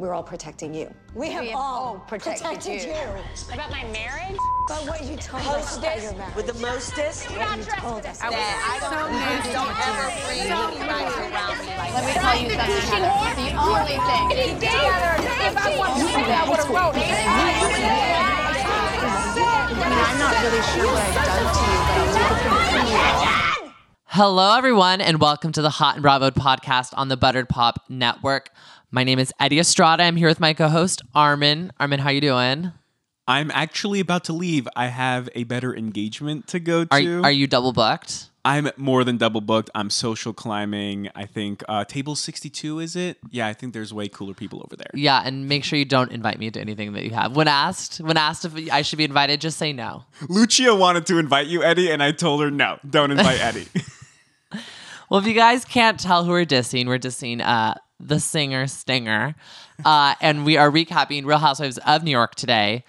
we're all protecting you. We have all protected you. About my marriage? But what you told us about your marriage. With the mostest? I don't ever bring anybody around me like that. Let me tell you something, Heather. The only thing. If I want to do that, I would have wrote it. I'm not really sure what I've done to you, but I'm looking for you. Hello, everyone, and welcome to the Hot and Bravoed podcast on the Buttered Pop Network. My name is Eddie Estrada. I'm here with my co-host, Armin. Armin, how you doing? I'm actually about to leave. I have a better engagement to go to. Are you double booked? I'm more than double booked. I'm social climbing. I think table 62, is it? Yeah, I think there's way cooler people over there. Yeah, and make sure you don't invite me to anything that you have. When asked if I should be invited, just say no. Lucia wanted to invite you, Eddie, and I told her, no, don't invite Eddie. Well, if you guys can't tell who we're dissing the singer Stinger, and we are recapping Real Housewives of New York today.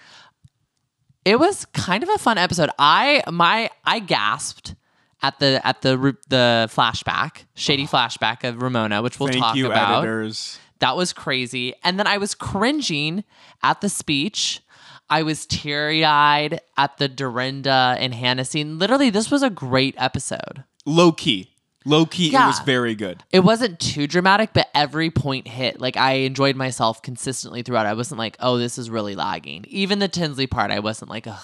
It was kind of a fun episode. I gasped at the flashback, shady flashback of Ramona, which we'll talk about. Thank you, editors. That was crazy. And then I was cringing at the speech. I was teary-eyed at the Dorinda and Hannah scene. Literally, this was a great episode. Low key, yeah. It was very good. It wasn't too dramatic, but every point hit. Like, I enjoyed myself consistently throughout. I wasn't like, oh, this is really lagging. Even the Tinsley part, I wasn't like, ugh.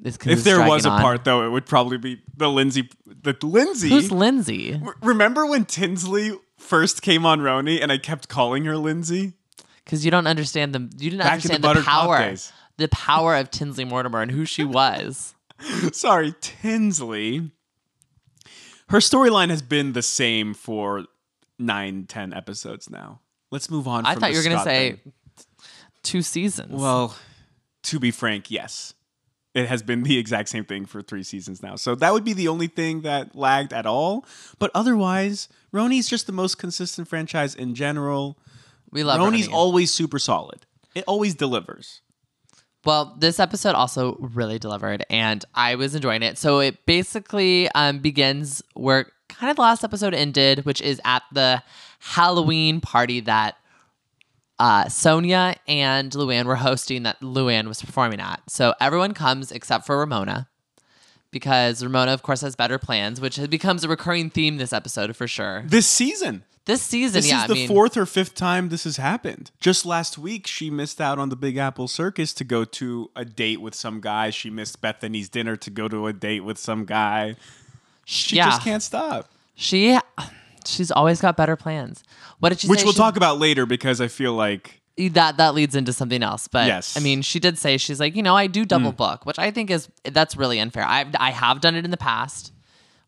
If there was a part, though, it would probably be the Lindsay. Who's Lindsay? Remember when Tinsley first came on Roni and I kept calling her Lindsay? Because you don't understand the the power of Tinsley Mortimer and who she was. Sorry, Tinsley. Her storyline has been the same for 9-10 episodes now. Let's move on. I thought you were going to say 2 seasons. Well, to be frank, yes. It has been the exact same thing for 3 seasons now. So that would be the only thing that lagged at all. But otherwise, Roni's just the most consistent franchise in general. We love Roni's always super solid. It always delivers. Well, this episode also really delivered, and I was enjoying it. So it basically begins where kind of the last episode ended, which is at the Halloween party that Sonia and Luann were hosting that Luann was performing at. So everyone comes except for Ramona, because Ramona, of course, has better plans, which becomes a recurring theme this episode for sure. This season, yeah. This is the fourth or fifth time this has happened. Just last week, she missed out on the Big Apple Circus to go to a date with some guy. She missed Bethany's dinner to go to a date with some guy. She just can't stop. She's always got better plans. What did she say? Which we'll talk about later, because I feel like that leads into something else. But yes. I mean, she did say, she's like, I do double book, which I think that's really unfair. I have done it in the past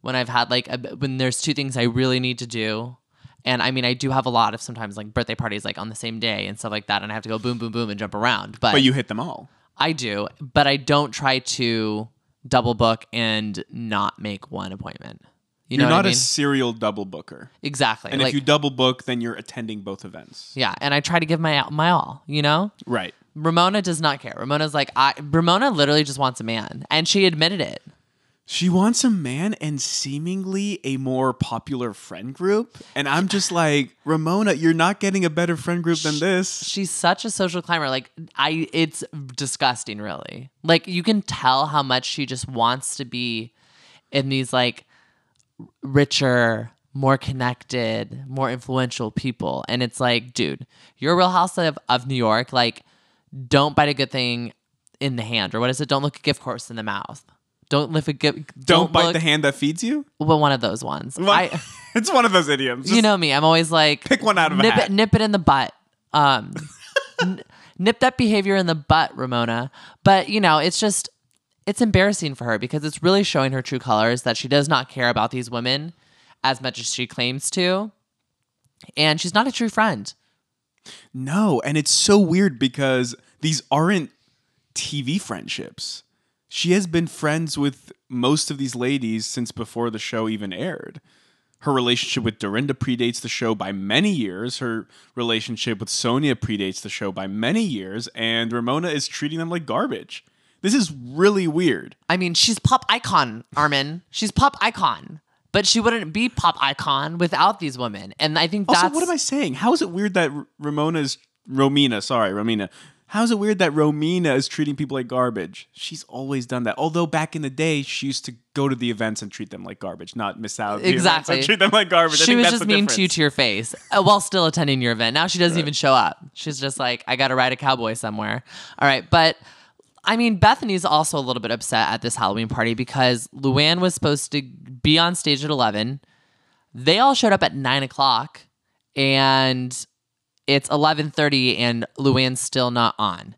when I've had when there's 2 things I really need to do. And I mean, I do have a lot of sometimes like birthday parties like on the same day and stuff like that. And I have to go boom, boom, boom and jump around. But you hit them all. I do. But I don't try to double book and not make one appointment. You're not a serial double booker. Exactly. And if you double book, then you're attending both events. Yeah. And I try to give my all, Right. Ramona does not care. Ramona's like, Ramona literally just wants a man. And she admitted it. She wants a man and seemingly a more popular friend group. And I'm just like, Ramona, you're not getting a better friend group than this. She's such a social climber. It's disgusting, really. Like, you can tell how much she just wants to be in these, richer, more connected, more influential people. And it's like, dude, you're a Real Housewife of New York. Like, don't bite a good thing in the hand. Or what is it? Don't look a gift horse in the mouth. Don't bite the hand that feeds you? Well, one of those ones. It's one of those idioms. Just, you know me. I'm always like, pick one out of a hat. Nip it in the butt. Nip that behavior in the butt, Ramona. But, it's embarrassing for her, because it's really showing her true colors that she does not care about these women as much as she claims to. And she's not a true friend. No. And it's so weird, because these aren't TV friendships. She has been friends with most of these ladies since before the show even aired. Her relationship with Dorinda predates the show by many years. Her relationship with Sonia predates the show by many years. And Ramona is treating them like garbage. This is really weird. I mean, she's pop icon, Armin. She's pop icon. But she wouldn't be pop icon without these women. And I think that's... Also, what am I saying? How is it weird that Ramona is Romina, sorry, Romina. How's it weird that Romina is treating people like garbage? She's always done that. Although back in the day, she used to go to the events and treat them like garbage, not miss out. Exactly. Treat them like garbage. She was just mean to you to your face while still attending your event. Now she doesn't even show up. She's just like, I got to ride a cowboy somewhere. All right. But I mean, Bethany's also a little bit upset at this Halloween party because Luann was supposed to be on stage at 11. They all showed up at 9 o'clock and... It's 11:30 and Luann's still not on.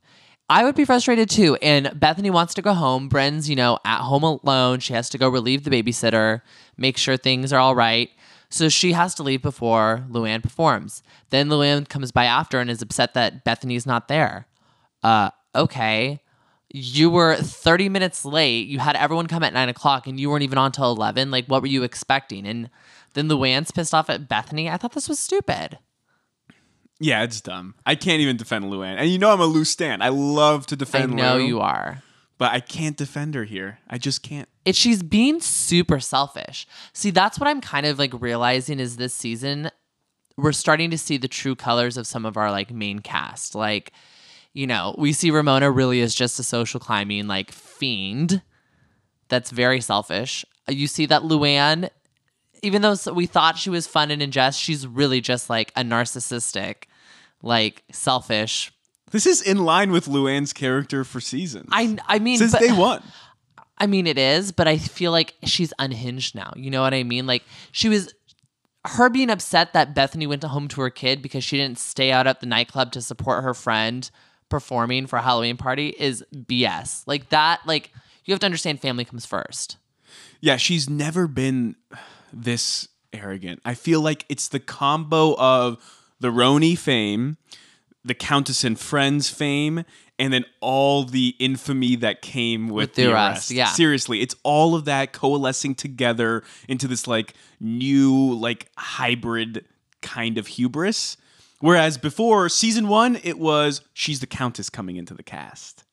I would be frustrated too. And Bethany wants to go home. Bren's, you know, at home alone. She has to go relieve the babysitter, make sure things are all right. So she has to leave before Luann performs. Then Luann comes by after and is upset that Bethany's not there. Okay. You were 30 minutes late. You had everyone come at 9 o'clock and you weren't even on till 11. Like, what were you expecting? And then Luann's pissed off at Bethany. I thought this was stupid. Yeah, it's dumb. I can't even defend Luann. And you know I'm a Lou stan. I love to defend Lou. I know you are. But I can't defend her here. I just can't. She's being super selfish. See, that's what I'm kind of like realizing is this season, we're starting to see the true colors of some of our like main cast. Like, you know, we see Ramona really is just a social climbing like fiend. That's very selfish. You see that Luann, even though we thought she was fun and in jest, she's really just like a narcissistic, like selfish. This is in line with Luann's character for seasons. I mean, since day one. I mean, it is, but I feel like she's unhinged now. You know what I mean? Like her being upset that Bethany went home to her kid because she didn't stay out at the nightclub to support her friend performing for a Halloween party is BS. Like that, like you have to understand family comes first. Yeah, she's never been this arrogant. I feel like it's the combo of the Roni fame, the Countess and Friends fame, and then all the infamy that came with the arrest. Yeah. Seriously, it's all of that coalescing together into this like new, like hybrid kind of hubris. Whereas before season one, it was she's the Countess coming into the cast.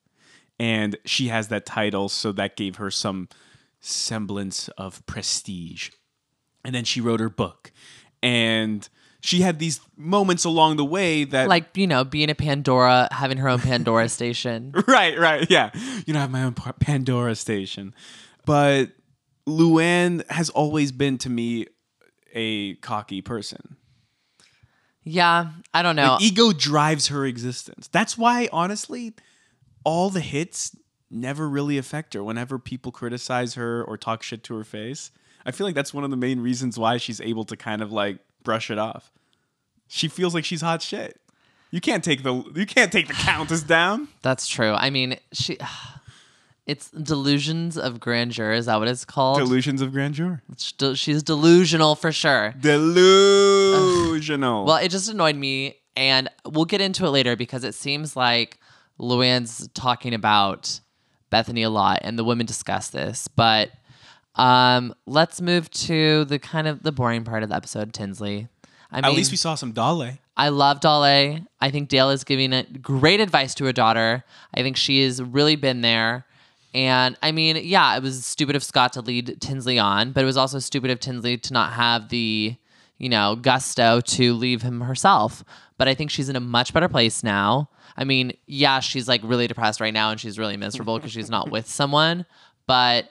And she has that title, so that gave her some semblance of prestige. And then she wrote her book. And she had these moments along the way that... Like, you know, being a Pandora, having her own Pandora station. Right, yeah. You know, I have my own Pandora station. But Luann has always been, to me, a cocky person. Yeah, I don't know. Like, ego drives her existence. That's why, honestly, all the hits never really affect her. Whenever people criticize her or talk shit to her face... I feel like that's one of the main reasons why she's able to kind of like brush it off. She feels like she's hot shit. You can't take the Countess down. That's true. I mean, it's delusions of grandeur. Is that what it's called? Delusions of grandeur. She's delusional for sure. Delusional. Well, it just annoyed me, and we'll get into it later because it seems like Luann's talking about Bethany a lot, and the women discuss this, but. Let's move to the kind of the boring part of the episode, Tinsley. I mean, at least we saw some Dale. I love Dale. I think Dale is giving great advice to her daughter. I think she has really been there. And I mean, yeah, it was stupid of Scott to lead Tinsley on, but it was also stupid of Tinsley to not have the, you know, gusto to leave him herself. But I think she's in a much better place now. I mean, yeah, she's like really depressed right now and she's really miserable because she's not with someone, but...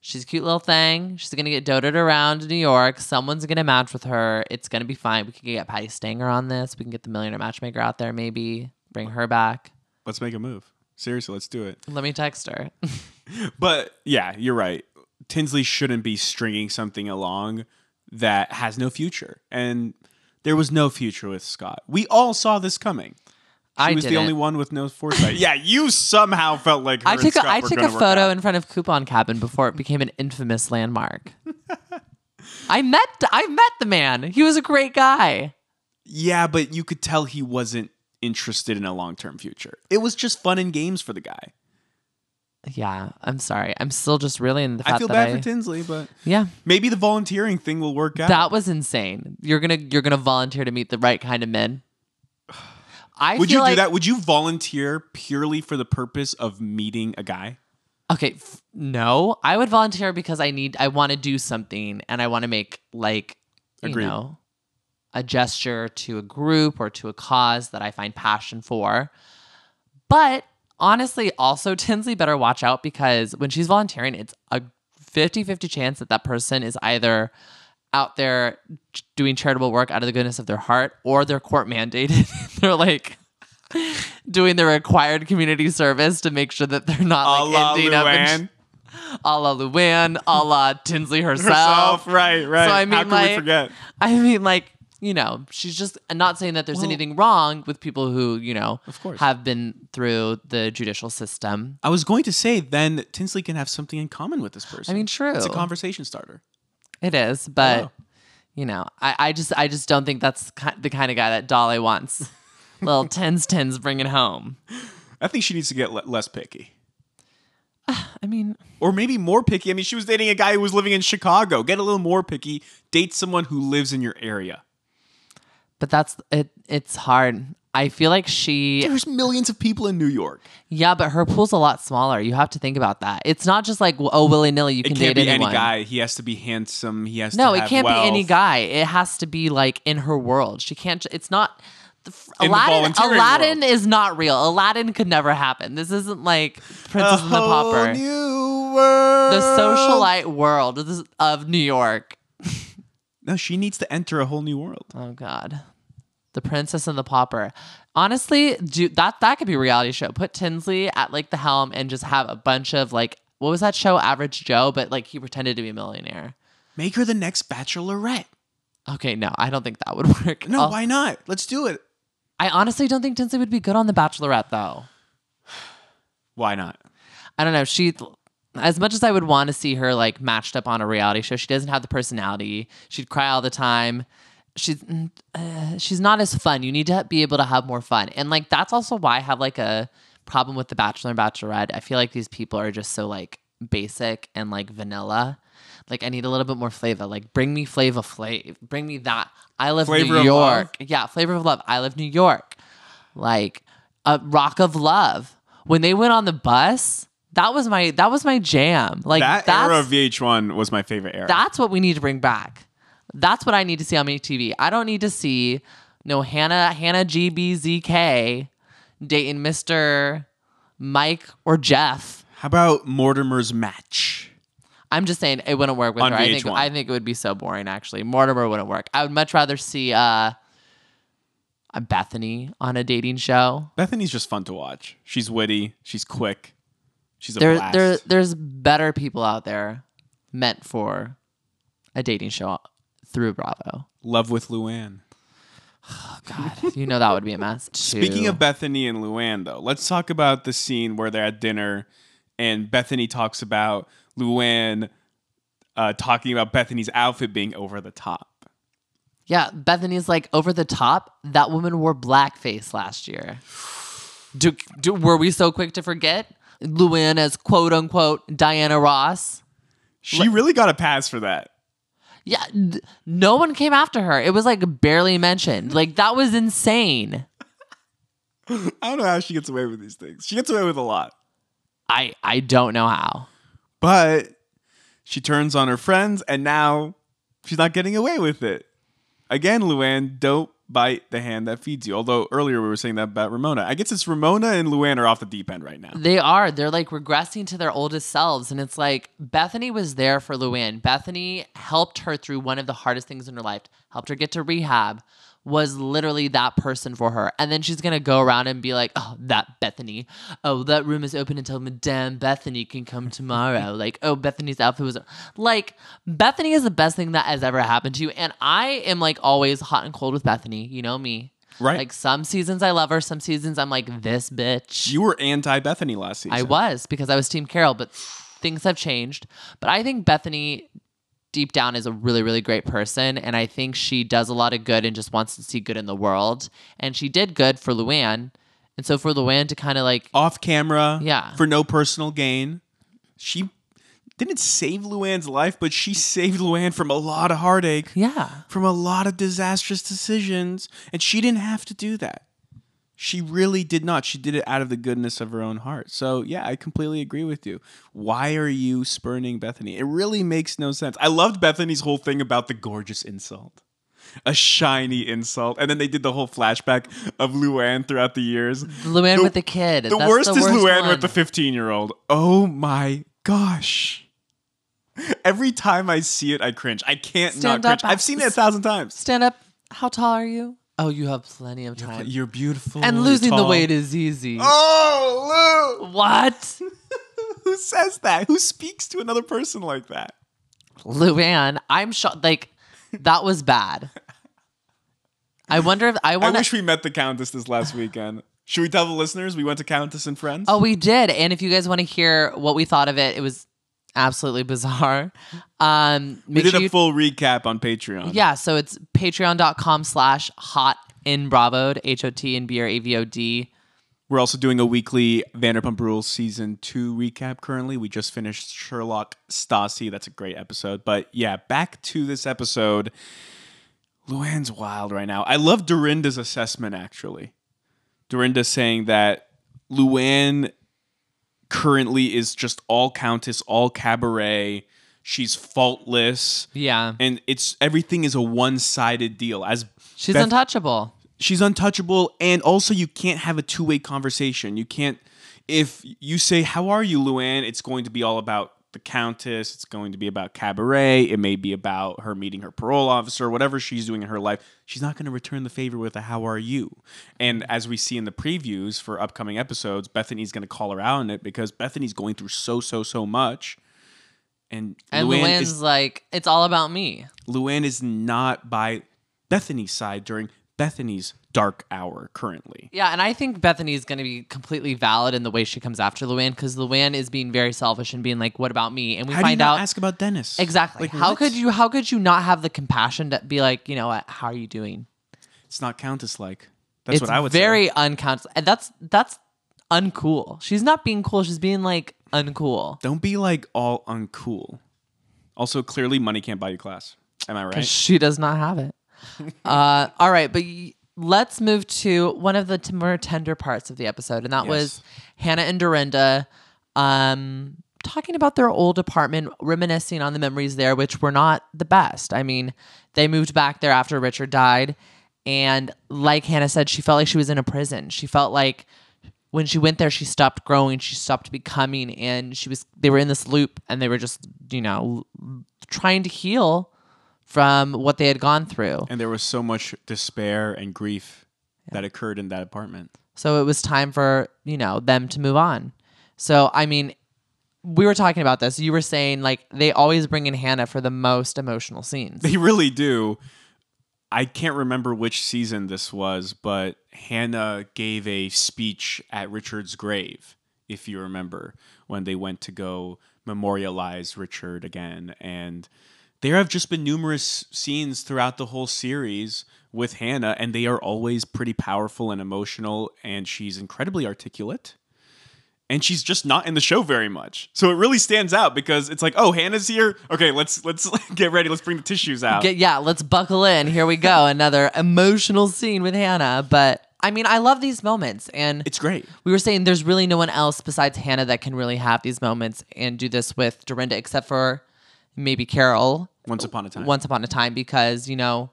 She's a cute little thing. She's going to get doted around in New York. Someone's going to match with her. It's going to be fine. We can get Patty Stanger on this. We can get the Millionaire Matchmaker out there maybe. Bring her back. Let's make a move. Seriously, let's do it. Let me text her. But yeah, you're right. Tinsley shouldn't be stringing something along that has no future. And there was no future with Scott. We all saw this coming. She was the only one with no foresight. Yeah, you somehow felt like her. I took a photo in front of Coupon Cabin before it became an infamous landmark. I met the man. He was a great guy. Yeah, but you could tell he wasn't interested in a long-term future. It was just fun and games for the guy. Yeah, I'm sorry. I'm still just really in the fact that I feel bad for Tinsley, but yeah, maybe the volunteering thing will work out. That was insane. You're gonna volunteer to meet the right kind of men. Would you do that? Would you volunteer purely for the purpose of meeting a guy? Okay, no. I would volunteer because I want to do something and I want to make like, you know, a gesture to a group or to a cause that I find passion for. But honestly, also, Tinsley better watch out, because when she's volunteering, it's a 50-50 chance that that person is either out there doing charitable work out of the goodness of their heart, or they're court mandated. They're like doing the required community service to make sure that they're not like ending up in a la Luann, a la Tinsley herself. Right. So I mean, how can we forget? I mean, like, you know, she's just not saying that there's anything wrong with people who, you know, of course, have been through the judicial system. I was going to say, then Tinsley can have something in common with this person. I mean, true. It's a conversation starter. It is, but, you know, I just don't think that's the kind of guy that Dolly wants. Little tins bringing home. I think she needs to get less picky. I mean, or maybe more picky. I mean, she was dating a guy who was living in Chicago. Get a little more picky. Date someone who lives in your area. But that's it. It's hard. I feel like there's millions of people in New York. Yeah, but her pool's a lot smaller. You have to think about that. It's not just like, oh, willy-nilly, you can date anyone. It can't be any guy. He has to be handsome. He has to have wealth. No, it can't be any guy. It has to be like in her world. She can't. It's not. Aladdin is not real. Aladdin could never happen. This isn't like Princess and the Pauper. New world. The socialite world of New York. No, she needs to enter a whole new world. Oh God, the Princess and the Pauper. Honestly, dude, that could be a reality show. Put Tinsley at like the helm and just have a bunch of like, what was that show, Average Joe? But like he pretended to be a millionaire. Make her the next Bachelorette. Okay, no, I don't think that would work. No, why not? Let's do it. I honestly don't think Tinsley would be good on the Bachelorette though. Why not? I don't know. As much as I would want to see her like matched up on a reality show, she doesn't have the personality. She'd cry all the time. She's not as fun. You need to be able to have more fun. And like, that's also why I have like a problem with the Bachelor and Bachelorette. I feel like these people are just so like basic and like vanilla. Like I need a little bit more flavor. Like bring me Flava Flav. Bring me that. I Love New York. Yeah. Flavor of Love. I Love New York. Like a Rock of Love. When they went on the bus, That was my jam. Like that era of VH1 was my favorite era. That's what we need to bring back. That's what I need to see on my TV. I don't need to see no Hannah GBZK dating Mr. Mike or Jeff. How about Mortimer's Match? I'm just saying it wouldn't work with her. I think it would be so boring. Actually, Mortimer wouldn't work. I would much rather see a Bethany on a dating show. Bethany's just fun to watch. She's witty. She's quick. She's a blast. There's better people out there meant for a dating show through Bravo. Love with Luann. Oh, God. You know that would be a mess, too. Speaking of Bethany and Luann, though, let's talk about the scene where they're at dinner and Bethany talks about Luann talking about Bethany's outfit being over the top. Yeah, Bethany's like, over the top? That woman wore blackface last year. Were we so quick to forget? Luann as quote unquote Diana Ross. She really got a pass for that. Yeah, no one came after her. It was like barely mentioned. Like that was insane. I don't know how she gets away with these things. She gets away with a lot. I don't know how. But she turns on her friends and now she's not getting away with it. Again, Luann, don't bite the hand that feeds you. Although earlier we were saying that about Ramona. I guess it's Ramona and Luann are off the deep end right now. They are. They're like regressing to their oldest selves. And it's like Bethany was there for Luann. Bethany helped her through one of the hardest things in her life. Helped her get to rehab. Was literally that person for her. And then she's going to go around and be like, oh, that Bethany. Oh, that room is open until Madame Bethany can come tomorrow. Like, oh, Bethany's outfit was... Like, Bethany is the best thing that has ever happened to you. And I am, like, always hot and cold with Bethany. You know me. Right. Like, some seasons I love her. Some seasons I'm like, this bitch. You were anti-Bethany last season. I was, because I was Team Carol. But things have changed. But I think Bethany... deep down is a really, really great person. And I think she does a lot of good and just wants to see good in the world. And she did good for Luann. And so for Luann to kind of like... off camera. Yeah. For no personal gain. She didn't save Luann's life, but she saved Luann from a lot of heartache. Yeah. From a lot of disastrous decisions. And she didn't have to do that. She really did not. She did it out of the goodness of her own heart. So, yeah, I completely agree with you. Why are you spurning Bethany? It really makes no sense. I loved Bethany's whole thing about the gorgeous insult. a shiny insult. And then they did the whole flashback of Luann throughout the years. Luann with the kid. The worst is Luann with the 15-year-old. Oh my gosh. Every time I see it, I cringe. I can't not cringe. I've seen it 1,000 times. Stand up. How tall are you? Oh, you have plenty of time. You're beautiful. And losing the weight is easy. Oh, Lou! What? Who says that? Who speaks to another person like that? Luann, I'm shocked. Like, that was bad. I wonder if I wish we met the Countess this last weekend. Should we tell the listeners we went to Countess and Friends? Oh, we did. And if you guys want to hear what we thought of it, it was absolutely bizarre. We did a full recap on Patreon. Yeah, so it's patreon.com/hotinbravoed, HOTNBRAVOD. We're also doing a weekly Vanderpump Rules Season 2 recap currently. We just finished Sherlock Stasi. That's a great episode. But yeah, back to this episode. Luann's wild right now. I love Dorinda's assessment, actually. Dorinda saying that Luann currently is just all Countess, all cabaret. She's faultless. Yeah. And everything is a one-sided deal. She's untouchable. She's untouchable, and also you can't have a two-way conversation. You can't, if you say, how are you, Luann? It's going to be all about the Countess. It's going to be about cabaret. It may be about her meeting her parole officer, whatever she's doing in her life. She's not going to return the favor with a how are you. And as we see in the previews for upcoming episodes, Bethany's going to call her out on it because Bethany's going through so much. And Luann's like, it's all about me. Luann is not by Bethany's side during Bethany's dark hour currently. Yeah, and I think Bethany is going to be completely valid in the way she comes after Luann, because Luann is being very selfish and being like, what about me? And we how find do you out not ask about Dennis. Exactly. Like, how could you not have the compassion to be like, you know what, how are you doing? It's not Countess like. That's what I would say. It's very uncountess. And that's uncool. She's not being cool, she's being like uncool. Don't be like all uncool. Also, clearly money can't buy you class. Am I right? Because she does not have it. All right, but let's move to one of the more tender parts of the episode, and that was Hannah and Dorinda talking about their old apartment, reminiscing on the memories there, which were not the best. I mean, they moved back there after Richard died, and like Hannah said, she felt like she was in a prison. She felt like when she went there, she stopped growing, she stopped becoming, and they were in this loop, and they were just, you know, trying to heal from what they had gone through. And there was so much despair and grief that occurred in that apartment. So it was time for, you know, them to move on. So, I mean, we were talking about this. You were saying, like, they always bring in Hannah for the most emotional scenes. They really do. I can't remember which season this was, but Hannah gave a speech at Richard's grave, if you remember, when they went to go memorialize Richard again. And there have just been numerous scenes throughout the whole series with Hannah, and they are always pretty powerful and emotional, and she's incredibly articulate, and she's just not in the show very much. So it really stands out because it's like, oh, Hannah's here? Okay, let's get ready. Let's bring the tissues out. Let's buckle in. Here we go. Another emotional scene with Hannah, but I mean, I love these moments, and it's great. We were saying there's really no one else besides Hannah that can really have these moments and do this with Dorinda, except for maybe Carol. Once upon a time, because, you know,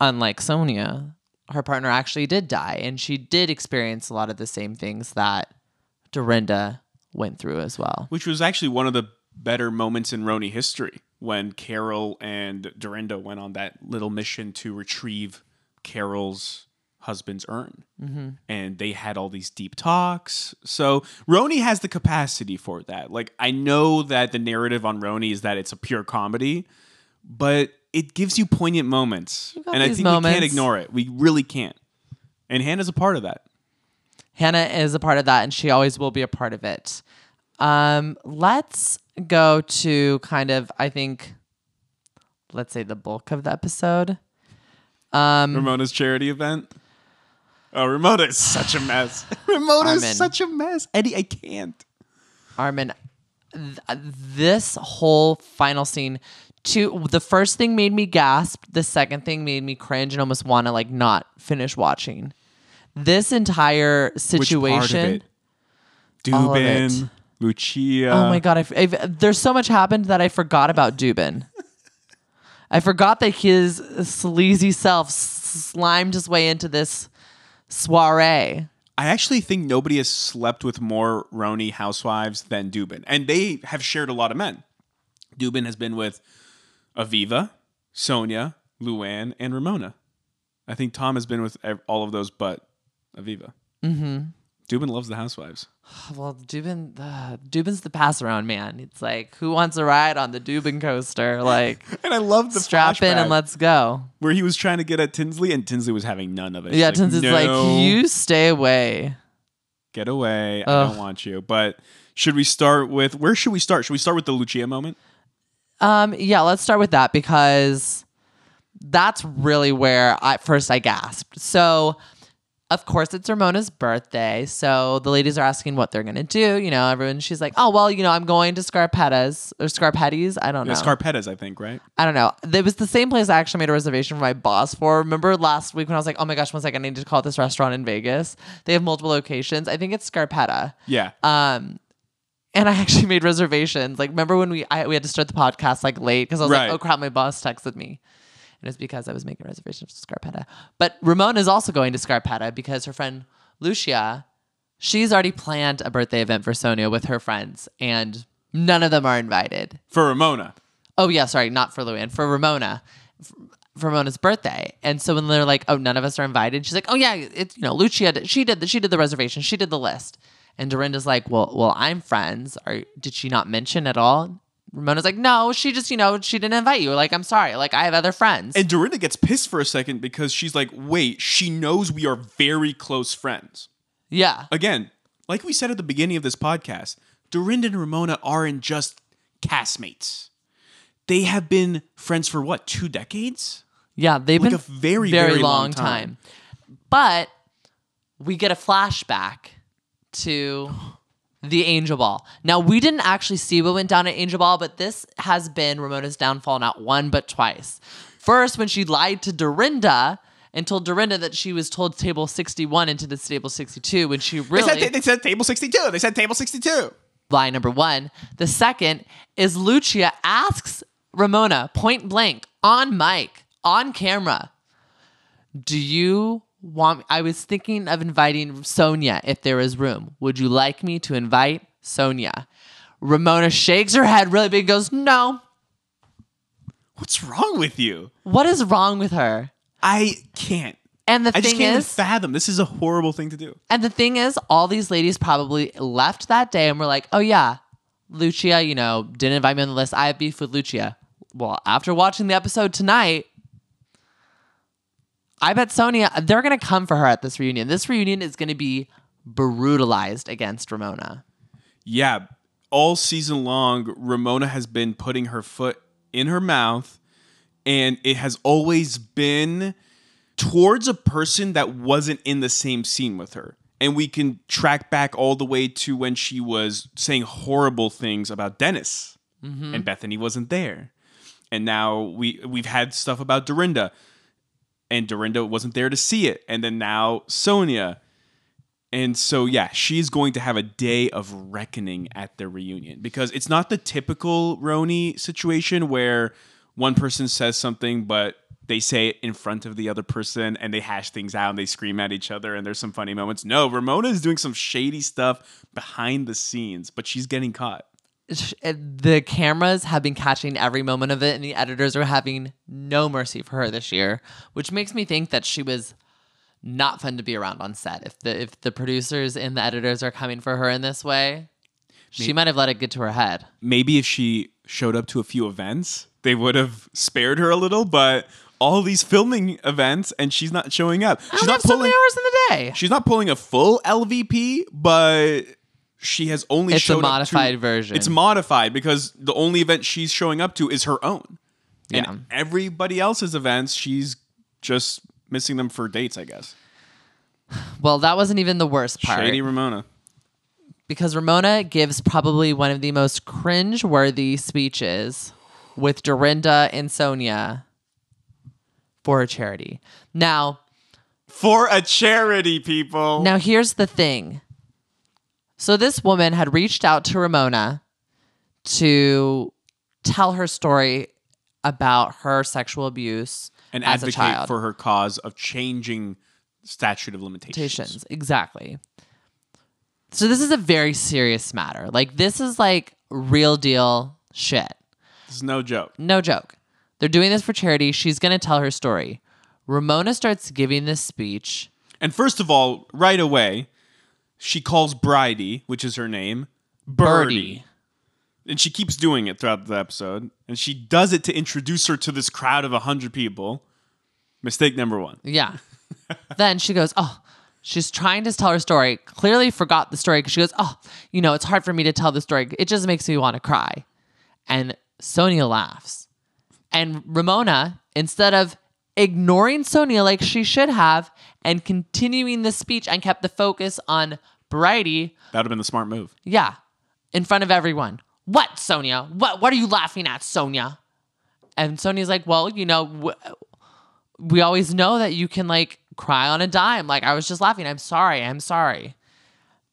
unlike Sonia, her partner actually did die, and she did experience a lot of the same things that Dorinda went through as well. Which was actually one of the better moments in Roni history, when Carol and Dorinda went on that little mission to retrieve Carol's husband's urn. Mm-hmm. And they had all these deep talks. So Roni has the capacity for that. Like, I know that the narrative on Roni is that it's a pure comedy, but it gives you poignant moments. And I think we can't ignore it. We really can't. And Hannah's a part of that. Hannah is a part of that, and she always will be a part of it. Let's go to kind of, I think, let's say the bulk of the episode. Ramona's charity event. Oh, Ramona is such a mess. Eddie, I can't. Armin, this whole final scene, the first thing made me gasp. The second thing made me cringe and almost want to like not finish watching. This entire situation. Which part of it? Dubin, Lucia. Oh my God. There's so much happened that I forgot about Dubin. I forgot that his sleazy self slimed his way into this soiree. I actually think nobody has slept with more Roni housewives than Dubin. And they have shared a lot of men. Dubin has been with Aviva, Sonia, Luann, and Ramona. I think Tom has been with all of those but Aviva. Mm-hmm. Dubin loves the housewives. Well, Dubin's the pass around man. It's like, who wants a ride on the Dubin coaster? Like, and I love the strap in and let's go. Where he was trying to get at Tinsley, and Tinsley was having none of it. Yeah, Tinsley's like, you stay away, get away. Ugh. I don't want you. But should we start with where? Should we start? Should we start with the Lucia moment? Yeah, let's start with that because that's really where I gasped. So. Of course, it's Ramona's birthday, so the ladies are asking what they're going to do. You know, everyone, she's like, oh, well, you know, I'm going to Scarpetta's or Scarpetti's. I don't know. Scarpetta's, I think, right? I don't know. It was the same place I actually made a reservation for my boss for. Remember last week when I was like, oh my gosh, one second, I need to call this restaurant in Vegas. They have multiple locations. I think it's Scarpetta. Yeah. And I actually made reservations. Like, remember when we had to start the podcast like late because I was like, oh crap, my boss texted me. It was because I was making reservations for Scarpetta. But Ramona is also going to Scarpetta because her friend Lucia, she's already planned a birthday event for Sonia with her friends, and none of them are invited. For Ramona. Oh, yeah, sorry, not for Luann. For Ramona. For Ramona's birthday. And so when they're like, oh, none of us are invited, she's like, oh, yeah, it's, you know, Lucia, she did the reservation, she did the list. And Dorinda's like, well, I'm friends. Did she not mention at all? Ramona's like, no, she just, you know, she didn't invite you. Like, I'm sorry. Like, I have other friends. And Dorinda gets pissed for a second because she's like, wait, she knows we are very close friends. Yeah. Again, like we said at the beginning of this podcast, Dorinda and Ramona aren't just castmates. They have been friends for, what, 2 decades? Yeah, they've been a very, very, very long time. But we get a flashback to... the Angel Ball. Now, we didn't actually see what went down at Angel Ball, but this has been Ramona's downfall not one but twice. First, when she lied to Dorinda and told Dorinda that she was told table 61 into this table 62 when she really... They said table 62. They said table 62. Lie number one. The second is Lucia asks Ramona point blank, on mic, on camera, do you... I was thinking of inviting Sonia if there is room. Would you like me to invite Sonia? Ramona shakes her head really big and goes, no. What's wrong with you? What is wrong with her? I can't. And the I thing just can't is, even fathom. This is a horrible thing to do. And the thing is, all these ladies probably left that day and were like, oh yeah, Lucia, you know, didn't invite me on the list. I have beef with Lucia. Well, after watching the episode tonight, I bet Sonia, they're going to come for her at this reunion. This reunion is going to be brutalized against Ramona. Yeah. All season long, Ramona has been putting her foot in her mouth, and it has always been towards a person that wasn't in the same scene with her. And we can track back all the way to when she was saying horrible things about Dennis, mm-hmm. and Bethany wasn't there. And now we've had stuff about Dorinda. And Dorinda wasn't there to see it. And then now Sonia. And so, yeah, she's going to have a day of reckoning at the reunion. Because it's not the typical Roni situation where one person says something, but they say it in front of the other person. And they hash things out and they scream at each other. And there's some funny moments. No, Ramona is doing some shady stuff behind the scenes. But she's getting caught. The cameras have been catching every moment of it, and the editors are having no mercy for her this year, which makes me think that she was not fun to be around on set. If the producers and the editors are coming for her in this way, she might have let it get to her head. Maybe if she showed up to a few events, they would have spared her a little, but all these filming events and she's not showing up. She's not pulling so many hours in the day. She's not pulling a full LVP, but... she has only showed up to... It's a modified version. It's modified because the only event she's showing up to is her own. Yeah. And everybody else's events, she's just missing them for dates, I guess. Well, that wasn't even the worst part. Shady Ramona. Because Ramona gives probably one of the most cringe-worthy speeches with Dorinda and Sonia for a charity. Now... for a charity, people! Now, here's the thing. So this woman had reached out to Ramona to tell her story about her sexual abuse and as advocate a child. For her cause of changing statute of limitations. Exactly. So this is a very serious matter. Like, this is like real deal shit. This is no joke. No joke. They're doing this for charity. She's going to tell her story. Ramona starts giving this speech. And first of all, right away, she calls Bridie, which is her name, Birdie. And she keeps doing it throughout the episode. And she does it to introduce her to this crowd of 100 people. Mistake number one. Yeah. Then she goes, oh, she's trying to tell her story. Clearly forgot the story because she goes, oh, you know, it's hard for me to tell the story. It just makes me want to cry. And Sonia laughs. And Ramona, instead of ignoring Sonia like she should have and continuing the speech and kept the focus on Bridie. That would have been the smart move. Yeah. In front of everyone. What, Sonia? What are you laughing at, Sonia? And Sonia's like, well, you know, we always know that you can, like, cry on a dime. Like, I was just laughing. I'm sorry.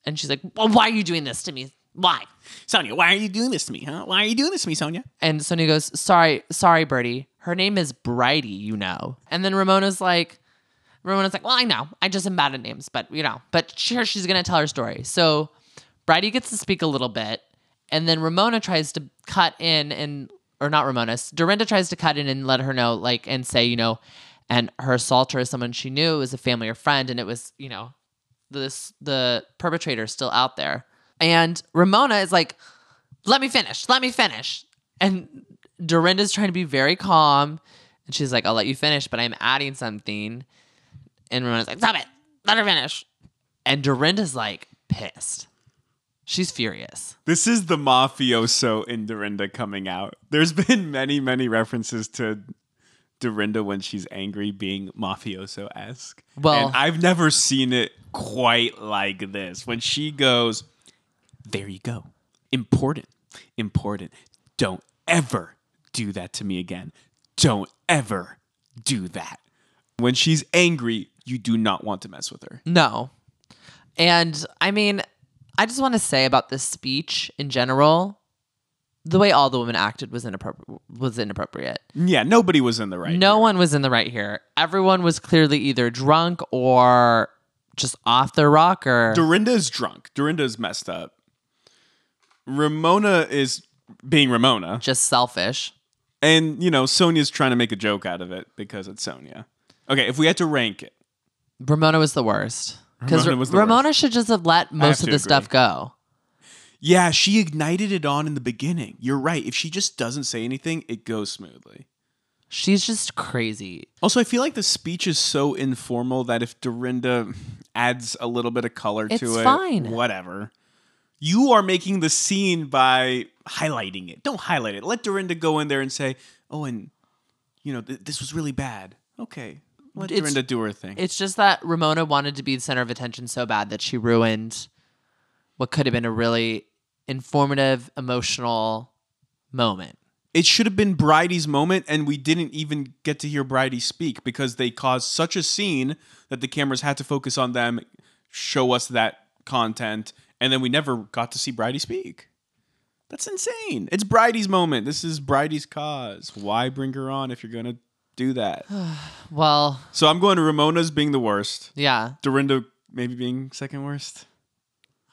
And she's like, well, why are you doing this to me? Why? Sonia, why are you doing this to me, huh? Why are you doing this to me, Sonia? And Sonia goes, sorry, Birdie. Her name is Bridie, you know. And then Ramona's like, well, I know. I just am bad at names, but, you know. But sure, she's going to tell her story. So Bridie gets to speak a little bit. And then Dorinda tries to cut in and let her know, like, and say, you know, and her assaulter is someone she knew, was a family or friend, and it was, you know, the perpetrator is still out there. And Ramona is like, let me finish. And Dorinda's trying to be very calm, and she's like, I'll let you finish, but I'm adding something. And Ramona's like, stop it, let her finish. And Dorinda's like pissed. She's furious. This is the mafioso in Dorinda coming out. There's been many, many references to Dorinda when she's angry being mafioso-esque. Well, and I've never seen it quite like this. When she goes, there you go. Important. Don't ever do that to me again. Don't ever do that. When she's angry, you do not want to mess with her. No. And I mean, I just want to say about this speech in general, the way all the women acted was inappropriate. Yeah, nobody was in the right. No one was in the right here. Everyone was clearly either drunk or just off their rocker. Dorinda is drunk. Dorinda is messed up. Ramona is being Ramona. Just selfish. And, you know, Sonia's trying to make a joke out of it because it's Sonia. Okay, if we had to rank it. Ramona was the worst. Because Ramona should just have let most of the stuff go. Yeah, she ignited it on in the beginning. You're right. If she just doesn't say anything, it goes smoothly. She's just crazy. Also, I feel like the speech is so informal that if Dorinda adds a little bit of color to it, it's fine. Whatever. You are making the scene by highlighting it. Don't highlight it. Let Dorinda go in there and say, oh, and, you know, this was really bad. Okay. Let Dorinda do her thing. It's just that Ramona wanted to be the center of attention so bad that she ruined what could have been a really informative, emotional moment. It should have been Bridie's moment, and we didn't even get to hear Bridie speak because they caused such a scene that the cameras had to focus on them, show us that content, and then we never got to see Bridie speak. That's insane. It's Bridie's moment. This is Bridie's cause. Why bring her on if you're going to do that? Well, so I'm going to Ramona's being the worst. Yeah. Dorinda maybe being second worst.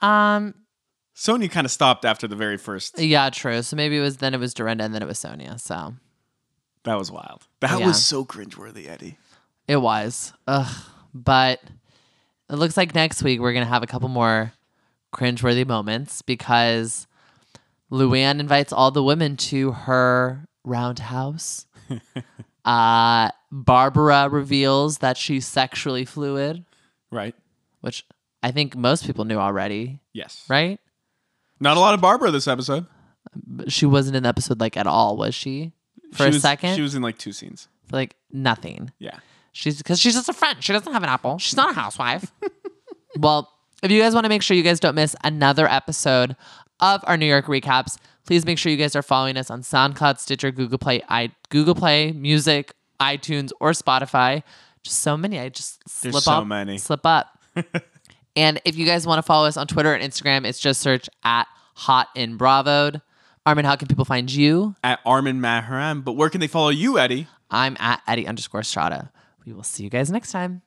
Sonia kind of stopped after the very first. Yeah, true. So maybe it was Dorinda and then it was Sonia. So that was wild. That was so cringeworthy, Eddie. It was. Ugh. But it looks like next week we're gonna have a couple more cringeworthy moments because Luann invites all the women to her roundhouse. Barbara reveals that she's sexually fluid. Right. Which I think most people knew already. Yes. Right? Not a lot of Barbara this episode. She wasn't in the episode, like, at all, was she? For a second? She was in, like, two scenes. For, like, nothing. Yeah. Because she's just a friend. She doesn't have an apple. She's not a housewife. Well, if you guys want to make sure you guys don't miss another episode of our New York recaps, please make sure you guys are following us on SoundCloud, Stitcher, Google Play, Music, iTunes, or Spotify. Just so many. There's so many. Slip up. And if you guys want to follow us on Twitter and Instagram, it's just search @HotInBravoed. Armin, how can people find you? At Armin Mahram. But where can they follow you, Eddie? I'm at Eddie _Estrada. We will see you guys next time.